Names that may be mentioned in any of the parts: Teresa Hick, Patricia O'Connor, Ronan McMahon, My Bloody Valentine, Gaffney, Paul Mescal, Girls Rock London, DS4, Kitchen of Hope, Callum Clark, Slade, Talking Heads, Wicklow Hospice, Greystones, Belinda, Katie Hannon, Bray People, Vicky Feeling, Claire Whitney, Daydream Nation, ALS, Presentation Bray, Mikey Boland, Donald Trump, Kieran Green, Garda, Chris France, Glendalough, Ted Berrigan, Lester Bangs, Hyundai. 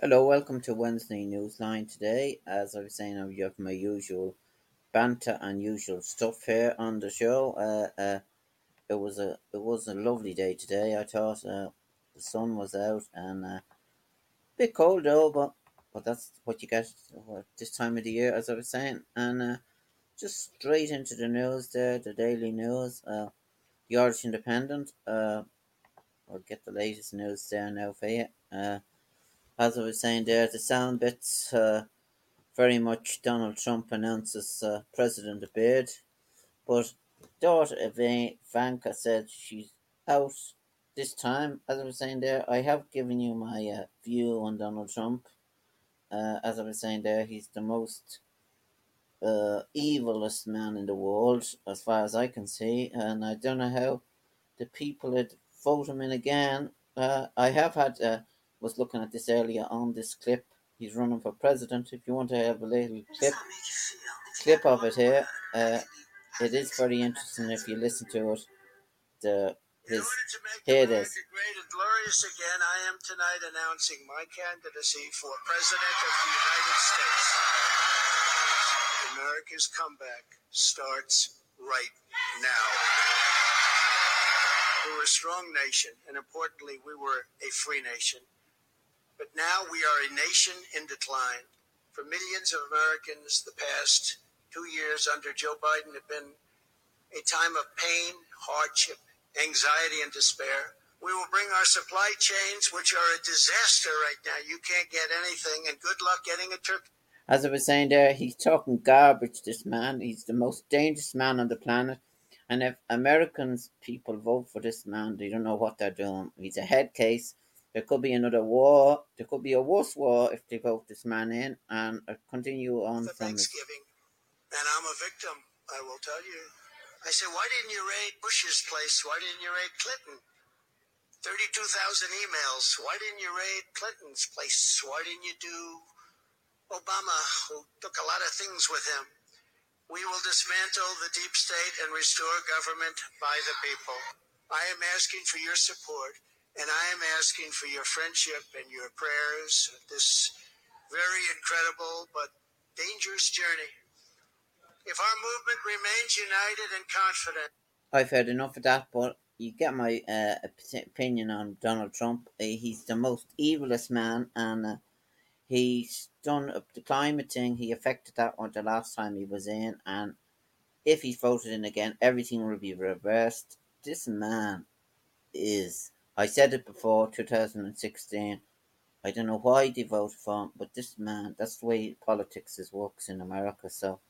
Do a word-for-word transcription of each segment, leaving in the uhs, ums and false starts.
Hello, welcome to Wednesday Newsline today. As I was saying, I have my usual banter and usual stuff here on the show. Uh, uh, it was a it was a lovely day today. I thought uh, the sun was out and a uh, bit cold though, but but that's what you get this time of the year. As I was saying, and uh, just straight into the news there, the daily news, uh, the Irish Independent. Uh, I'll get the latest news there now for you. Uh, As I was saying there, the sound bits, uh, very much Donald Trump announces uh, President a bid, but daughter Ivanka said she's out this time. As I was saying there, I have given you my uh, view on Donald Trump. Uh, as I was saying there, he's the most uh, evilest man in the world, as far as I can see, and I don't know how the people would vote him in again. Uh, I have had... Uh, was looking at this earlier on this clip. He's running for president. If you want to have a little clip clip of it here, uh, it is very interesting if you listen to it. The his, here it is. Great and glorious again, I am tonight announcing my candidacy for president of the United States. America's comeback starts right now. We were a strong nation, and importantly, we were a free nation. But now we are a nation in decline. For millions of Americans, the past two years under Joe Biden have been a time of pain, hardship, anxiety, and despair. We will bring our supply chains, which are a disaster right now. You can't get anything, and good luck getting a turkey. As I was saying there, he's talking garbage, this man. He's the most dangerous man on the planet. And if Americans people vote for this man, they don't know what they're doing. He's a head case. There could be another war. There could be a worse war if they vote this man in, and I'll continue on for from Thanksgiving. This. And I'm a victim, I will tell you. I said, why didn't you raid Bush's place? Why didn't you raid Clinton? thirty-two thousand emails. Why didn't you raid Clinton's place? Why didn't you do Obama, who took a lot of things with him? We will dismantle the deep state and restore government by the people. I am asking for your support, and I am asking for your friendship and your prayers at this very incredible but dangerous journey. If our movement remains united and confident... I've heard enough of that, but you get my uh, opinion on Donald Trump. He's the most evilest man, and... Uh, He's done up the climate thing. He affected that one the last time he was in. And if he's voted in again, everything will be reversed. This man is, I said it before, two thousand sixteen. I don't know why they voted for him, but this man, that's the way politics is, works in America. So,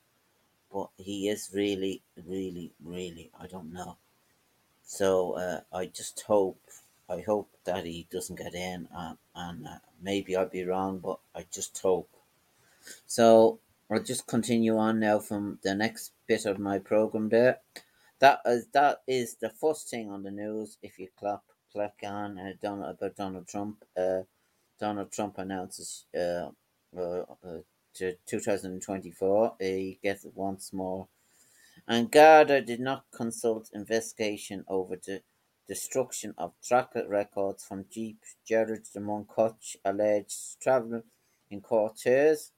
but he is really, really, really, I don't know. So uh, I just hope. I hope that he doesn't get in, and, and uh, maybe I'll be wrong, but I just hope. So I'll just continue on now from the next bit of my program there. That is that is the first thing on the news. If you clap, clap on uh, Donald, about Donald Trump. Uh, Donald Trump announces uh, uh, uh to two thousand twenty-four. He gets it once more, and Garda did not consult investigation over the destruction of tracker records from Jeep. Gerard de Moncoch alleged travelling in quarters,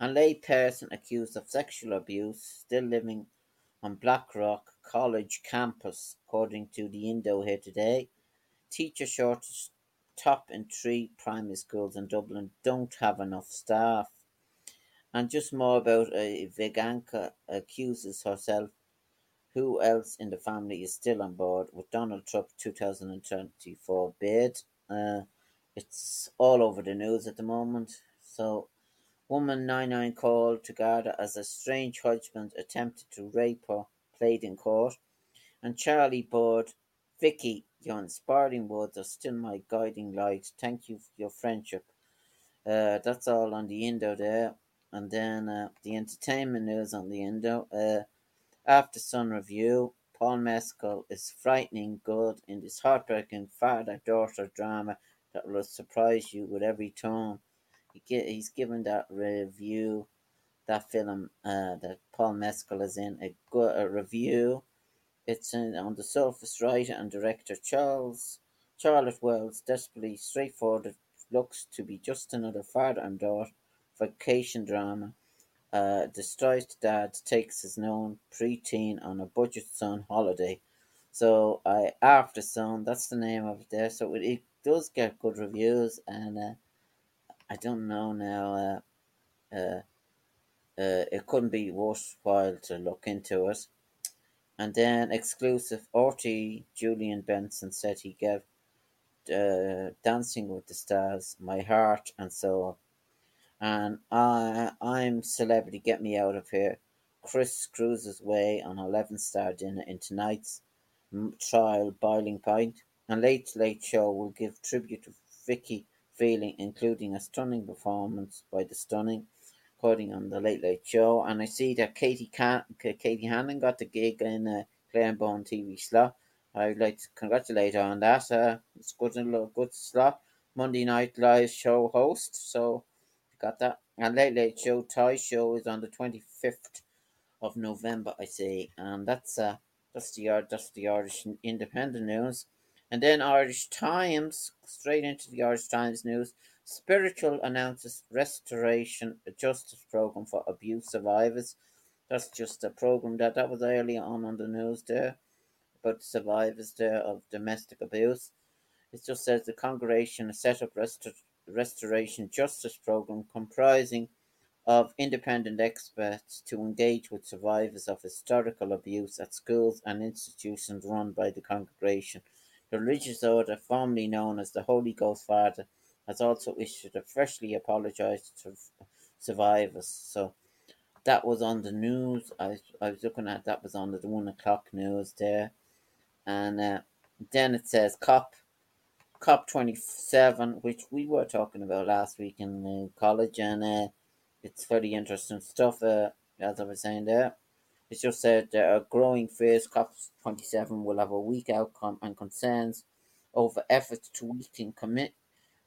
and lay person accused of sexual abuse still living on Black Rock College campus, according to the Indo here today. Teacher shortage top in three primary schools in Dublin don't have enough staff. And just more about uh, Ivanka accuses herself. Who else in the family is still on board with Donald Trump two thousand twenty-four bid? Uh, it's all over the news at the moment. So Woman Nine-Nine called to Garda as a strange husband attempted to rape her, played in court. And Charlie Bird, Vicky, your inspiring words are still my guiding light. Thank you for your friendship. Uh, that's all on the Indo there. And then uh, the entertainment news on the Indo. Uh, Aftersun review. Paul Mescal is frightening good in this heartbreaking father-daughter drama that will surprise you with every turn. He's given that review, that film uh, that Paul Mescal is in, a, good, a review. It's in, on the surface, writer and director Charles Charlotte Wells desperately straightforward looks to be just another father and daughter vacation drama. Uh, distressed dad takes his known preteen on a budget son holiday. So I uh, Aftersun, that's the name of it there. So it, it does get good reviews, and uh, I don't know now. Uh, uh, uh, it couldn't be worthwhile to look into it. And then exclusive R T, Julian Benson said he gave uh, Dancing with the Stars my heart and soul. And I, I'm Celebrity Get Me Out of Here. Chris Cruises way on eleven star dinner in tonight's trial boiling pint. And Late Late Show will give tribute to Vicky Feeling, including a stunning performance by the stunning, quoting on the Late Late Show. And I see that Katie Can- Katie Hannon got the gig in uh, Claire Byrne T V slot. I'd like to congratulate her on that. Uh, it's good and good slot. Monday Night Live show host. So. Got that. And Late Late Show, Thai Show is on the twenty-fifth of November, I see. And that's uh, that's the that's the Irish Independent news. And then Irish Times, straight into the Irish Times news. Spiritual announces Restoration, a justice programme for abuse survivors. That's just a programme that, that was earlier on on the news there, about the survivors there of domestic abuse. It just says the congregation has set up restoration. Restoration Justice Programme comprising of independent experts to engage with survivors of historical abuse at schools and institutions run by the congregation. The religious order, formerly known as the Holy Ghost Father, has also issued a freshly apologised to survivors. So that was on the news. I, I was looking at that was on the one o'clock news there. And uh, then it says COP. COP twenty-seven, which we were talking about last week in uh, college, and uh, it's very interesting stuff, uh, as I was saying there. It just said uh, a growing fears COP twenty-seven will have a weak outcome and concerns over efforts to weaken commit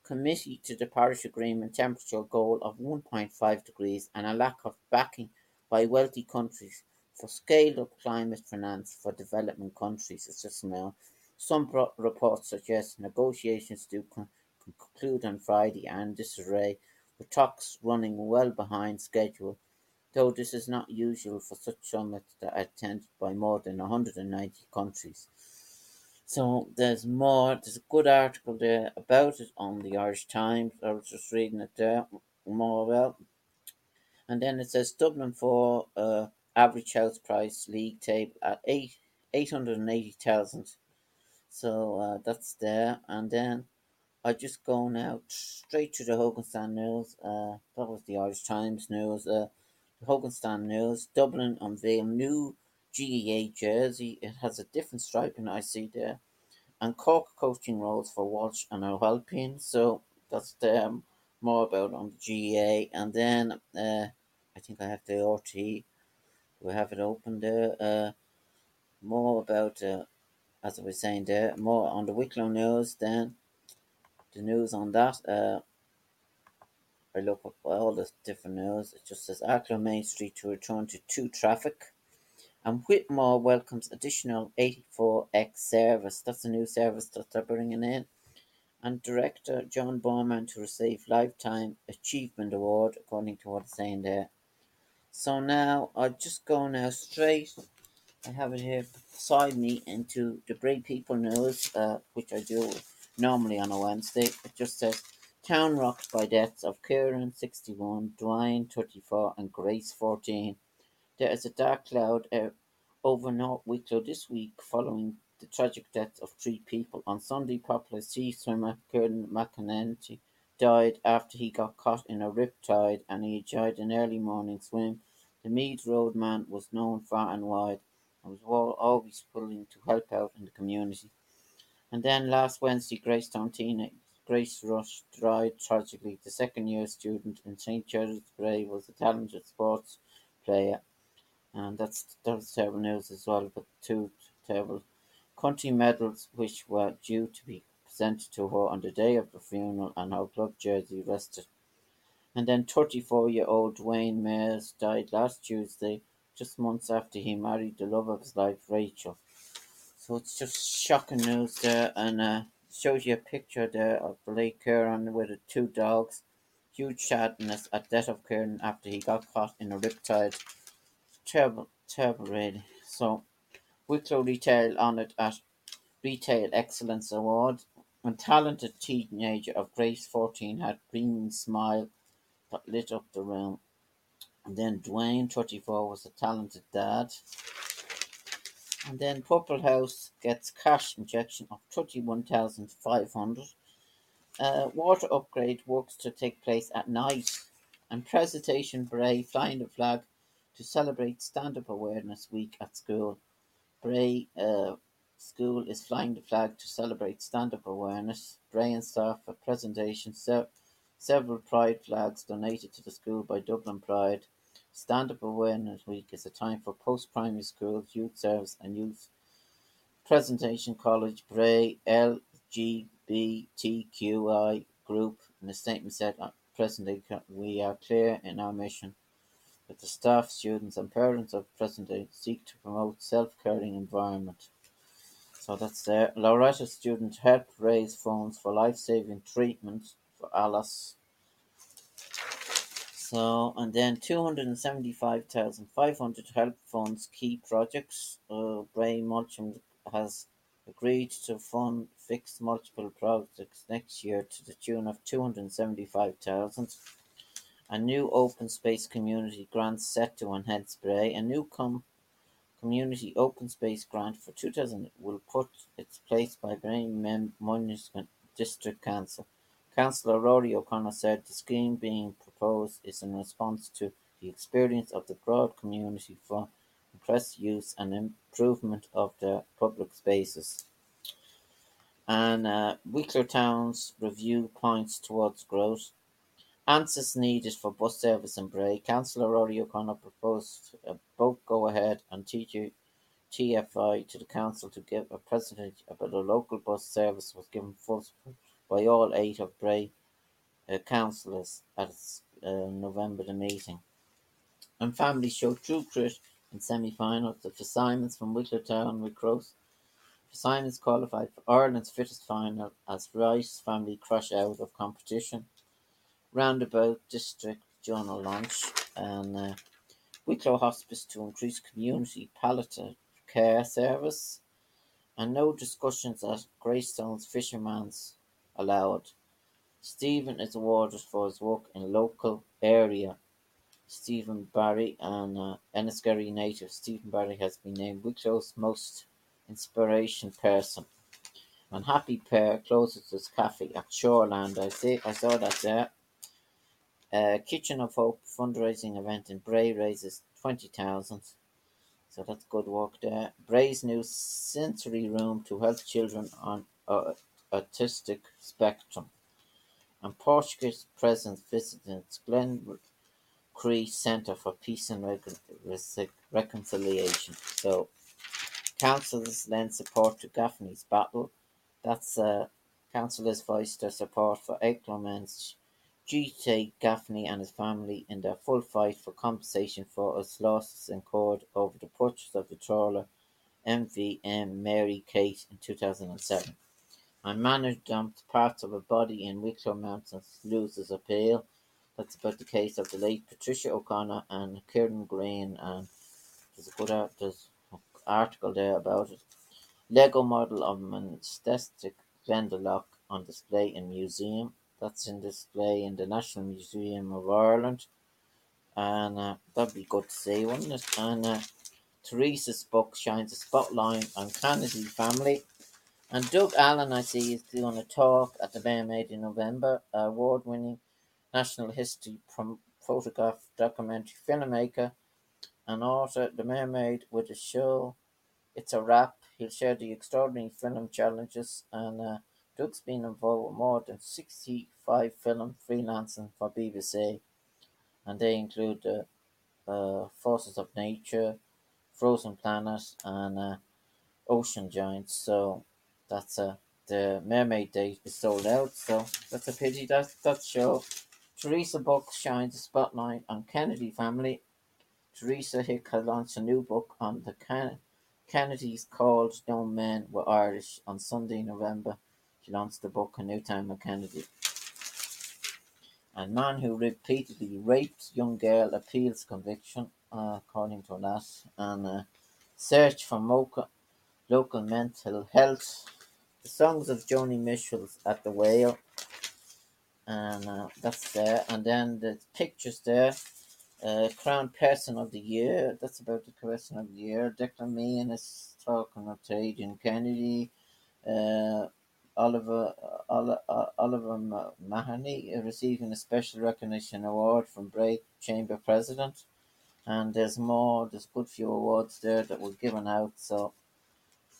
committee to the Paris Agreement temperature goal of one point five degrees and a lack of backing by wealthy countries for scaled-up climate finance for developing countries. It's just now. Some reports suggest negotiations do con- conclude on Friday and disarray, with talks running well behind schedule, though this is not usual for such summits that are attended by more than one hundred ninety countries. So there's more, there's a good article there about it on the Irish Times. I was just reading it there, more about. And then it says Dublin four uh, average house price league table at eight eight hundred and eighty thousand. So uh, that's there, and then I just go now straight to the Hoganstown news. Uh, that was the Irish Times news. Uh, the Hoganstown news. Dublin unveil new G A A jersey. It has a different striping I see there, and Cork coaching roles for Walsh and O'Halpin. So that's there. More about on the G A A, and then uh, I think I have the R T. We have it open there. Uh, more about uh. As I was saying there, more on the Wicklow news then. The news on that, uh, I look up all the different news. It just says Arklow Main Street to return to two traffic. And Whitmore welcomes additional eighty-four X service. That's a new service that they're bringing in. And director John Borman to receive Lifetime Achievement Award, according to what it's saying there. So now, I'll just go now straight. I have it here beside me into the Bray People news, uh, which I do normally on a Wednesday. It just says, town rocked by deaths of Kieran, sixty-one, Dwayne, thirty-four, and Grace, fourteen. There is a dark cloud uh, over North Wicklow this week following the tragic death of three people. On Sunday, popular sea swimmer Kieran McAnenty, died after he got caught in a riptide and he enjoyed an early morning swim. The Meads roadman was known far and wide and was always pulling to help out in the community. And then last Wednesday, Greystone teenager Grace Rush died tragically. The second-year student in Saint George's Bray was a talented sports player. And that's, that's terrible news as well, but two terrible country medals which were due to be presented to her on the day of the funeral and her club jersey rested. And then thirty-four-year-old Dwayne Mayers died last Tuesday, just months after he married the love of his life, Rachel. So it's just shocking news there, and uh, shows you a picture there of the late Kieran with the two dogs. Huge sadness at death of Kieran after he got caught in a riptide. Terrible, terrible really. So Wicklow Retail honoured at Retail Excellence Award. A talented teenager of Grace fourteen had a beaming smile that lit up the room. And then Dwayne thirty-four was a talented dad. And then Purple House gets cash injection of thirty-one thousand five hundred dollars. Uh, water upgrade works to take place at night. And Presentation Bray flying the flag to celebrate Stand-Up Awareness Week at school. Bray uh, School is flying the flag to celebrate Stand-Up Awareness. Bray and staff for presentation. Se- several Pride flags donated to the school by Dublin Pride. Stand-Up Awareness Week is a time for post-primary schools, youth service and youth presentation college, Bray, L G B T Q I group. And the statement said, presently we are clear in our mission that the staff, students and parents of present day seek to promote self-caring environment. So that's there. Loretta student helped raise funds for life-saving treatment for ALS. So, and then two hundred seventy-five thousand five hundred help funds key projects. Uh, Bray Mulcham has agreed to fund fixed multiple projects next year to the tune of two hundred seventy-five thousand. A new open space community grant set to enhance Bray. A new com- community open space grant for two thousand will put its place by Bray Mem- Municipal District Council. Councillor Rory O'Connor said the scheme being proposed is in response to the experience of the broad community for increased use and improvement of the public spaces. And uh, Wicklow Town's review points towards growth. Answers needed for bus service in Bray. Councillor Rory O'Connor proposed a both go ahead and T F I to the council to give a percentage of the local bus service was given full support by all eight of Bray uh, councillors at uh, November the meeting. And families showed true grit in semi-final. For Simons from Wicklow Town with Cross. Simons qualified for Ireland's fittest final as Rice family crash out of competition. Roundabout District Journal launch and uh, Wicklow Hospice to increase community palliative care service. And no discussions at Greystones Fisherman's allowed. Stephen is awarded for his work in local area. Stephen Barry, an uh, Enniskerry native, Stephen Barry has been named Wicklow's most inspiration person. And Happy Pair closes its cafe at Shoreland. I see, I saw that there. Uh, Kitchen of Hope fundraising event in Bray raises twenty thousand. So that's good work there. Bray's new sensory room to help children on. Uh, autistic spectrum. And Portuguese presence visited Glencree Centre for Peace and Recon- Reconciliation. So, councillors lend support to Gaffney's battle. That's uh, councillors voiced their support for Arklow men's G T A Gaffney and his family in their full fight for compensation for his losses incurred over the purchase of the trawler M V M Mary Kate in two thousand seven. And man dumped parts of a body in Wicklow Mountains loses appeal. That's about the case of the late Patricia O'Connor and Kieran Green. And there's a good art, there's an article there about it. Lego model of Manchester Glendalough on display in museum. That's in display in the National Museum of Ireland. And uh, that'd be good to see, wouldn't it? And uh, Theresa's book shines a spotlight on Kennedy family. And Doug Allen, I see, is going to talk at the Bray Made in November. Award-winning national history prom- photograph, documentary filmmaker, and author, The Mermaid, with his show It's a Wrap. He'll share the extraordinary film challenges, and uh, Doug's been involved with more than sixty-five film freelancing for B B C, and they include the uh, uh, Forces of Nature, Frozen Planet, and uh, Ocean Giants. So that's uh, the Mermaid Day is sold out, so that's a pity. That's that show. Teresa Buck shines a spotlight on Kennedy family. Teresa Hick has launched a new book on the Can- Kennedys called No Men Were Irish. On Sunday, November, she launched the book A New Time of Kennedy. A man who repeatedly raped young girl appeals conviction, uh, according to that. And uh, search for mocha, local mental health. The songs of Joni Mitchell's At the Whale. And uh, that's there. And then the pictures there. Uh, Crown Person of the Year. That's about the Person of the Year. Declan Meehan is talking of Tradian Kennedy. Uh, Oliver uh, Oliver Mahoney receiving a special recognition award from Bray Chamber President. And there's more. There's a good few awards there that were given out. So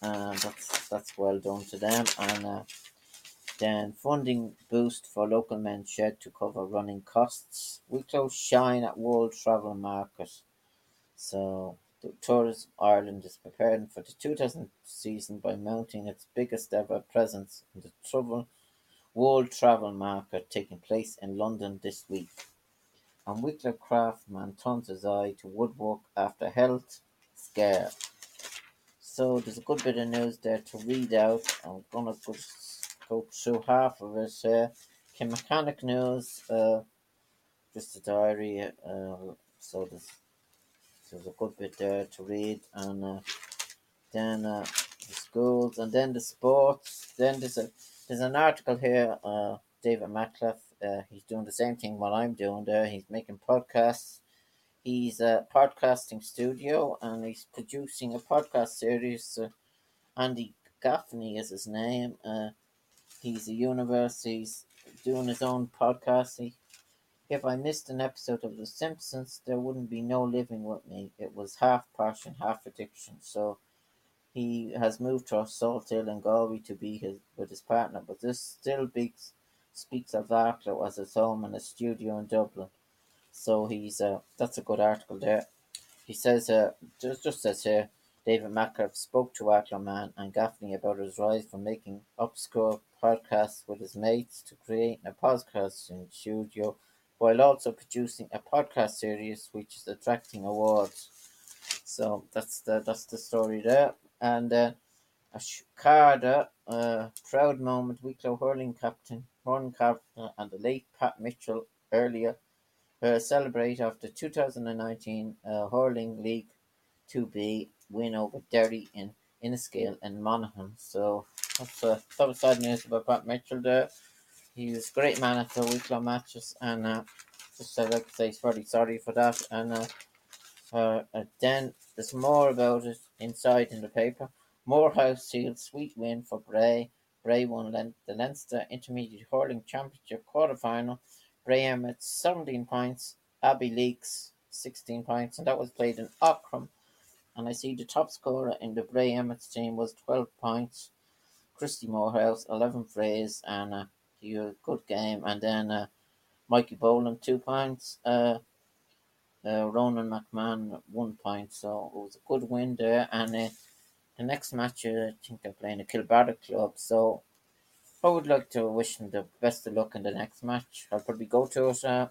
uh, that's that's well done to them. And Uh, Then funding boost for local men shed to cover running costs. Wicklow shine at World Travel Market. So Tourism Ireland is preparing for the two thousand season by mounting its biggest ever presence in the travel, World Travel Market taking place in London this week. And Wicklow craftsman turns his eye to woodwork after health scare. So there's a good bit of news there to read out. I'm gonna go. Go through half of it here. Uh, mechanic news, uh, just a diary. Uh, so there's, there's a good bit there to read, and uh, then uh, the schools, and then the sports. Then there's a there's an article here. Uh, David Macliffe. Uh, he's doing the same thing what I'm doing there. He's making podcasts. He's a podcasting studio, and he's producing a podcast series. Uh, Andy Gaffney is his name. Uh, He's a university, he's doing his own podcast. He, if I missed an episode of The Simpsons, there wouldn't be no living with me. It was half passion, half addiction. So he has moved to Salt Hill in Galway to be his, with his partner. But this still big, speaks of Arklow as his home and a studio in Dublin. So he's uh, that's a good article there. He says, uh, just, just says here, David Macliffe spoke to Arklow man and Gaffney about his rise from making obscure podcasts with his mates to creating a podcasting studio while also producing a podcast series which is attracting awards. So that's the that's the story there. And uh, a Carter, uh, proud moment, Wicklow hurling captain, hurling captain and the late Pat Mitchell earlier uh, celebrate after two thousand nineteen uh, hurling League two B win over Derry in Innisfail and Monaghan. So that's uh, that was sad news about Pat Mitchell there. He was a great man at the Wicklow matches, and uh, just I'd like to say he's very sorry for that. And uh, uh, uh, then there's more about it inside in the paper. Morehouse sealed sweet win for Bray. Bray won Len- the Leinster Intermediate Hurling Championship quarterfinal. Bray Emmets seventeen points, Abbey Leaks sixteen points, and that was played in Ockram. And I see the top scorer in the Bray Emmets team was twelve points. Christy Morehouse, eleven frays, and uh, he had a good game. And then uh, Mikey Boland, two points. Uh, uh, Ronan McMahon, one point. So it was a good win there. And uh, the next match, uh, I think they're playing a Kilbarra club. So I would like to wish them the best of luck in the next match. I'll probably go to it. Uh,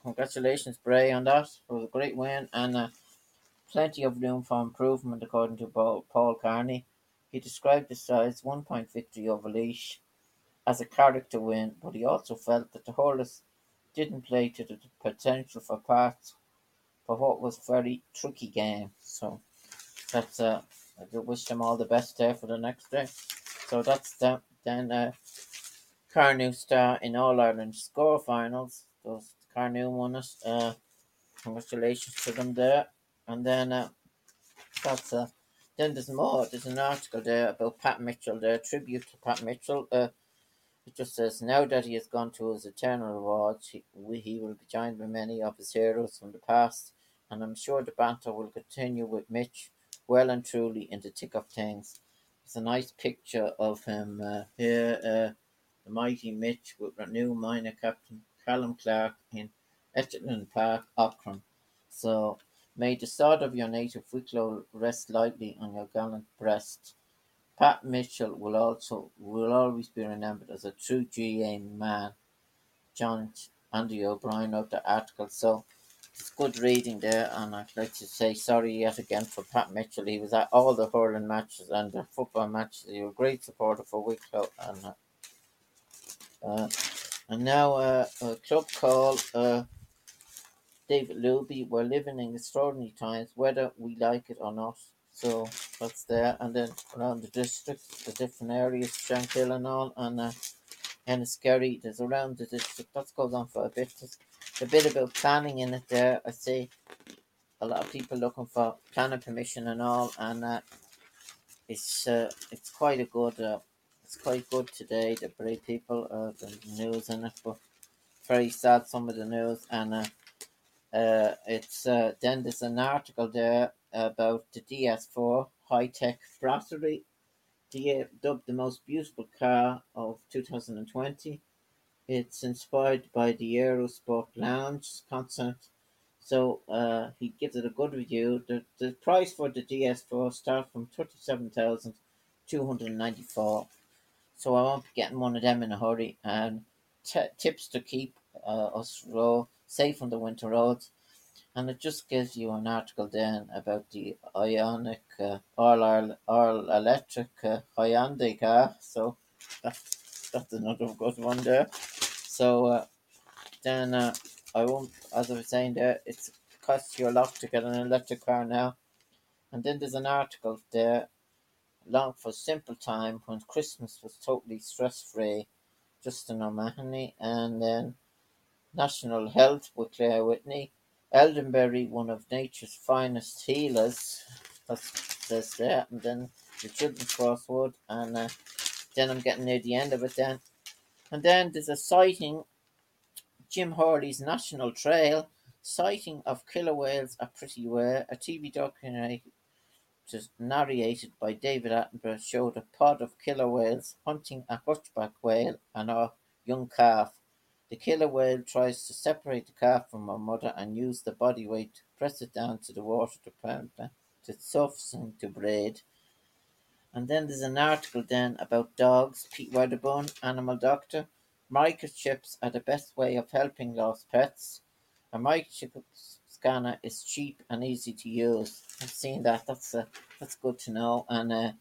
congratulations, Bray, on that. It was a great win. And Uh, plenty of room for improvement, according to Paul Carney. He described the side's one-point victory over Laois as a character win, but he also felt that the hurlers didn't play to the potential for parts for what was a very tricky game. So that's uh, I wish them all the best there for the next day. So that's that. Then uh, Carnew star in All Ireland score finals. Those Carnew won it. Uh, congratulations to them there. And then uh, that's uh, Then there's more. There's an article there about Pat Mitchell, there, a tribute to Pat Mitchell. Uh, it just says, now that he has gone to his eternal awards, he, he will be joined by many of his heroes from the past, and I'm sure the banter will continue with Mitch well and truly in the thick of things. It's a nice picture of him uh, here, uh, the mighty Mitch with the new minor captain, Callum Clark, in Etchetland Park, Ockram. So, may the sword of your native Wicklow rest lightly on your gallant breast. Pat Mitchell will also will always be remembered as a true G A A man. John Andy O'Brien wrote the article, so it's good reading there. And I'd like to say sorry yet again for Pat Mitchell. He was at all the hurling matches and the football matches. He was a great supporter for Wicklow, and uh, uh, and now uh, a club called. Uh, David Luby, we're living in extraordinary times, whether we like it or not. So that's there. And then around the district, the different areas, Shankill and all, and uh, Enniskerry, there's around the district. That goes on for a bit. There's a bit about planning in it there. I see a lot of people looking for planning permission and all, and uh, it's uh, it's quite a good, uh, it's quite good today. The Bray People, uh, the news in it, but very sad some of the news, and. Uh, Uh, it's uh, then there's an article there about the D S four high-tech brasserie. D A dubbed the most beautiful car of two thousand twenty. It's inspired by the Aerosport Lounge concept. So uh, he gives it a good review. The the price for the D S four starts from thirty-seven thousand two hundred ninety-four. So I won't be getting one of them in a hurry. And t- tips to keep uh, us low. Safe on the winter roads, and it just gives you an article then about the Ionic, uh, all, all electric uh, Hyundai car. So that's, that's another good one there. So uh, then uh, I won't, as I was saying there, it costs you a lot to get an electric car now. And then there's an article there, long for simple time when Christmas was totally stress-free, just an O'Mahony, and then. National Health with Claire Whitney. Eldenberry, one of nature's finest healers. That's says there. And then the Children's Crosswood. And uh, then I'm getting near the end of it then. And then there's a sighting. Jim Hurley's National Trail. Sighting of killer whales at Pretty Whale. A T V documentary just narrated by David Attenborough showed a pod of killer whales hunting a hutchback whale and a young calf. The killer whale tries to separate the calf from her mother and use the body weight to press it down to the water to prevent it suffering to breed. And then there's an article then about dogs. Pete Wedderburn, animal doctor. Microchips are the best way of helping lost pets. A microchip scanner is cheap and easy to use. I've seen that. That's uh, that's good to know. And uh,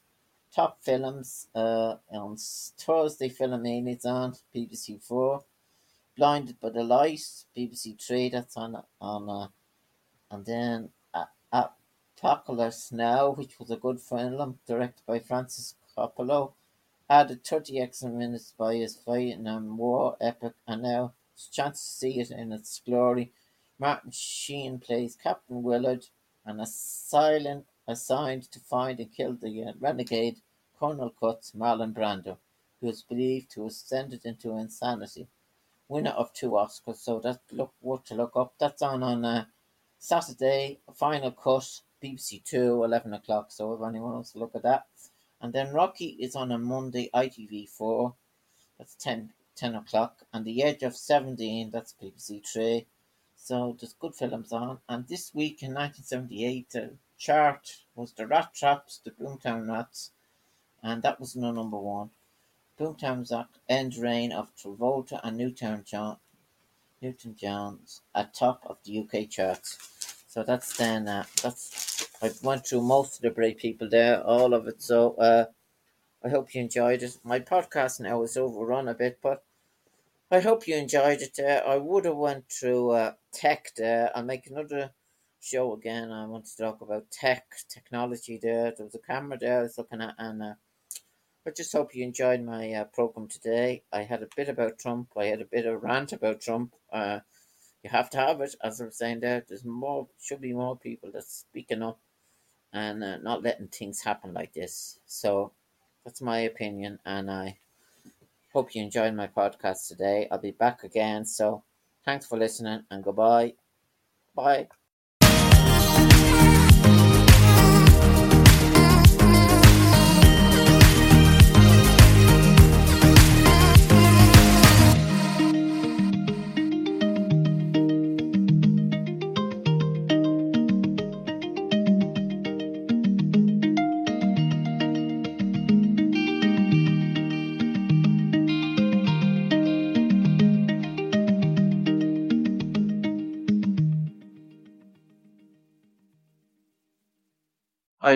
top films uh, on Thursday film is on B B C four. Blinded by the Lights, B B C three, that's on, on uh, and then uh, Apocalypse Now, which was a good film, directed by Francis Coppola, added thirty extra minutes by his Vietnam War epic, and now it's a chance to see it in its glory. Martin Sheen plays Captain Willard, an assailant assigned to find and kill the uh, renegade Colonel Cuts Marlon Brando, who is believed to have descended into insanity. Winner of two Oscars, so that's look worth to look up. That's on on uh, Saturday, Final Cut, B B C two, eleven o'clock, so if anyone wants to look at that. And then Rocky is on a Monday, I T V four, that's ten, ten o'clock, and The Edge of seventeen, that's B B C three, so there's good films on. And this week in nineteen seventy-eight, the chart was The Rat Traps, The Boomtown Rats, and that was no number one. Boomtown's end reign of Travolta and Newtown John, Newton Johns at top of the U K charts. So that's then, uh, that's, I went through most of the Bray People there, all of it. So uh, I hope you enjoyed it. My podcast now is overrun a bit, but I hope you enjoyed it there. I would have went through uh, tech there. I'll make another show again. I want to talk about tech, technology there. There was a camera there I was looking at, and uh, I just hope you enjoyed my uh, program today. I had a bit about Trump. I had a bit of rant about Trump. Uh, you have to have it, as I was saying there. There's more, should be more people that's speaking up and uh, not letting things happen like this. So that's my opinion, and I hope you enjoyed my podcast today. I'll be back again, so thanks for listening, and goodbye. Bye. Hi,